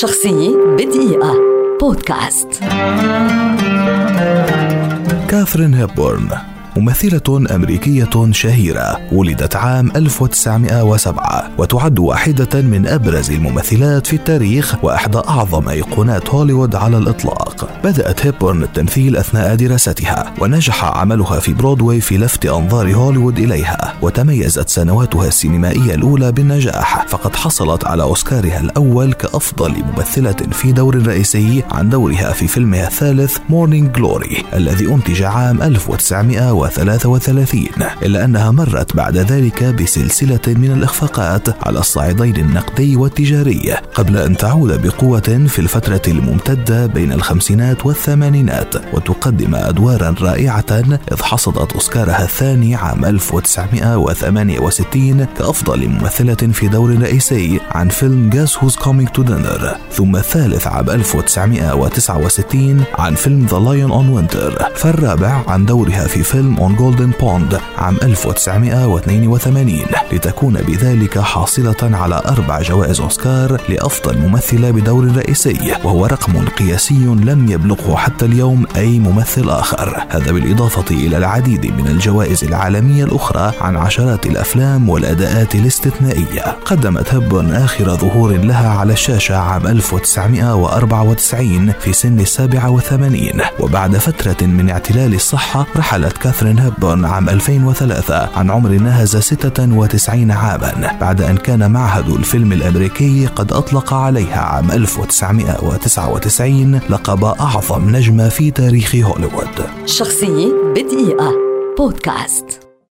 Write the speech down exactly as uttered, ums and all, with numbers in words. شخصية بدقيقة بودكاست. كاثرين هيبورن ممثلة أمريكية شهيرة، ولدت عام ألف وتسعمائة وسبعة وتعد واحدة من أبرز الممثلات في التاريخ وإحدى أعظم أيقونات هوليوود على الإطلاق. بدأت هيبورن التمثيل أثناء دراستها، ونجح عملها في برودواي في لفت أنظار هوليوود إليها، وتميزت سنواتها السينمائية الأولى بالنجاح، فقد حصلت على أوسكارها الأول كأفضل ممثلة في دور رئيسي عن دورها في فيلمها الثالث Morning Glory الذي أنتج عام ألف وتسعمائة وثلاثة وثلاثين، إلا أنها مرت بعد ذلك بسلسلة من الإخفاقات على الصعيدين النقدي والتجاري، قبل أن تعود بقوة في الفترة الممتدة بين الخمسينات والثمانينات وتقدم أدوارا رائعة، إذ حصدت أوسكارها الثاني عام ألف وتسعمائة وثمانية وستين كأفضل ممثلة في دور رئيسي عن فيلم Guess Who's Coming to Dinner، ثم الثالث عام ألف وتسعمائة وتسعة وستين عن فيلم The Lion in Winter، فالرابع عن دورها في فيلم On Golden Pond عام ألف وتسعمائة واثنين وثمانين، لتكون بذلك حاصلة على أربع جوائز أوسكار لأفضل ممثلة بدور رئيسي، وهو رقم قياسي لم يبلغه حتى اليوم أي ممثل آخر. هذا بالإضافة إلى العديد من الجوائز العالمية الأخرى عن عشرات الأفلام والأداءات الاستثنائية. قدمت هيبورن آخر ظهور لها على الشاشة عام ألف وتسعمائة وأربعة وتسعين في سن السابعة والثمانين، وبعد فترة من اعتلال الصحة رحلت كاثرين هيبورن عام ألفين وثلاثة عن عمر ناهز ستة وتسعين عاما، بعد أن كان معهد الفيلم الأمريكي قد أطلق عليها عام ألف وتسعمائة وتسعة وتسعين لقب أعظم نجمة في تاريخ هوليوود. شخصية بدقيقة بودكاست.